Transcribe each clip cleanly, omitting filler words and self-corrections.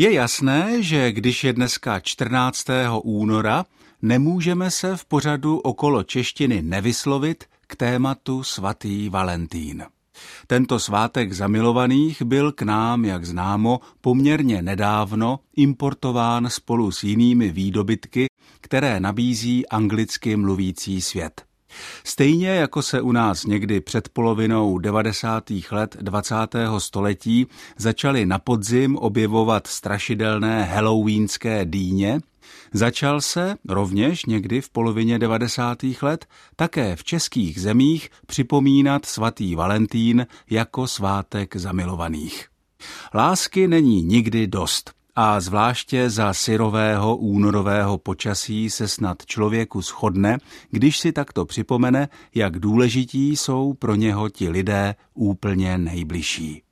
Je jasné, že když je dneska 14. února, nemůžeme se v pořadu okolo češtiny nevyslovit k tématu svatý Valentín. Tento svátek zamilovaných byl k nám, jak známo, poměrně nedávno importován spolu s jinými výdobytky, které nabízí anglicky mluvící svět. Stejně jako se u nás někdy před polovinou 90. let 20. století začaly na podzim objevovat strašidelné halloweenské dýně, začal se, rovněž někdy v polovině 90. let, také v českých zemích připomínat svatý Valentín jako svátek zamilovaných. Lásky není nikdy dost. A zvláště za syrového únorového počasí se snad člověku shodne, když si takto připomene, jak důležití jsou pro něho ti lidé úplně nejbližší.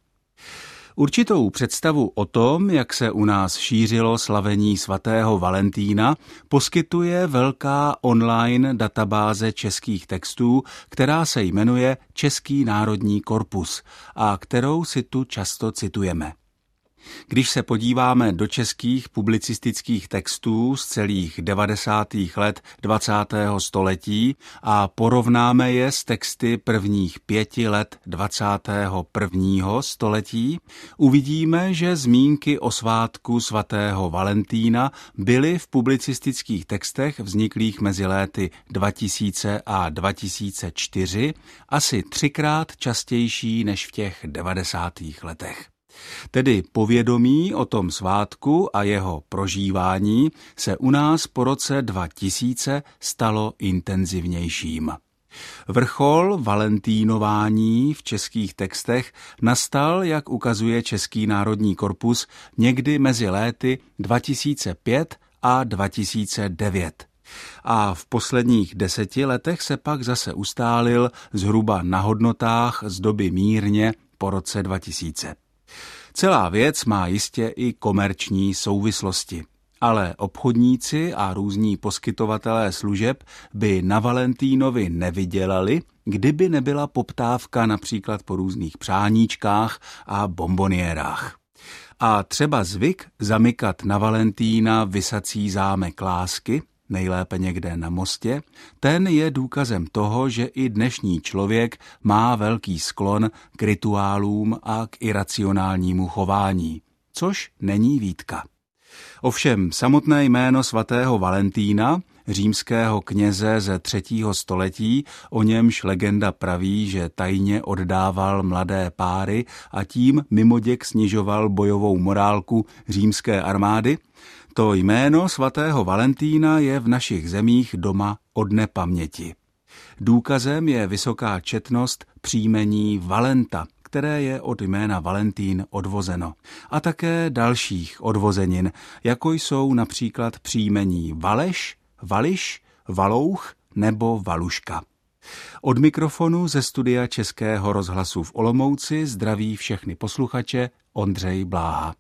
Určitou představu o tom, jak se u nás šířilo slavení svatého Valentína, poskytuje velká online databáze českých textů, která se jmenuje Český národní korpus a kterou si tu často citujeme. Když se podíváme do českých publicistických textů z celých 90. let 20. století a porovnáme je s texty prvních 5 let 21. století, uvidíme, že zmínky o svátku svatého Valentína byly v publicistických textech vzniklých mezi léty 2000 a 2004 asi 3krát častější než v těch 90. letech. Tedy povědomí o tom svátku a jeho prožívání se u nás po roce 2000 stalo intenzivnějším. Vrchol valentínování v českých textech nastal, jak ukazuje Český národní korpus, někdy mezi léty 2005 a 2009. A v posledních 10 letech se pak zase ustálil zhruba na hodnotách z doby mírně po roce 2000. Celá věc má jistě i komerční souvislosti, ale obchodníci a různí poskytovatelé služeb by na Valentínovi nevydělali, kdyby nebyla poptávka například po různých přáníčkách a bomboniérách. A třeba zvyk zamykat na Valentína visací zámek lásky, nejlépe někde na mostě, ten je důkazem toho, že i dnešní člověk má velký sklon k rituálům a k iracionálnímu chování, což není výtka. Ovšem samotné jméno svatého Valentína, římského kněze ze 3. století, o němž legenda praví, že tajně oddával mladé páry a tím mimoděk snižoval bojovou morálku římské armády, to jméno svatého Valentína je v našich zemích doma od nepaměti. Důkazem je vysoká četnost příjmení Valenta, které je od jména Valentín odvozeno, a také dalších odvozenin, jako jsou například příjmení Valeš, Vališ, Valouch nebo Valuška. Od mikrofonu ze studia Českého rozhlasu v Olomouci zdraví všechny posluchače Ondřej Bláha.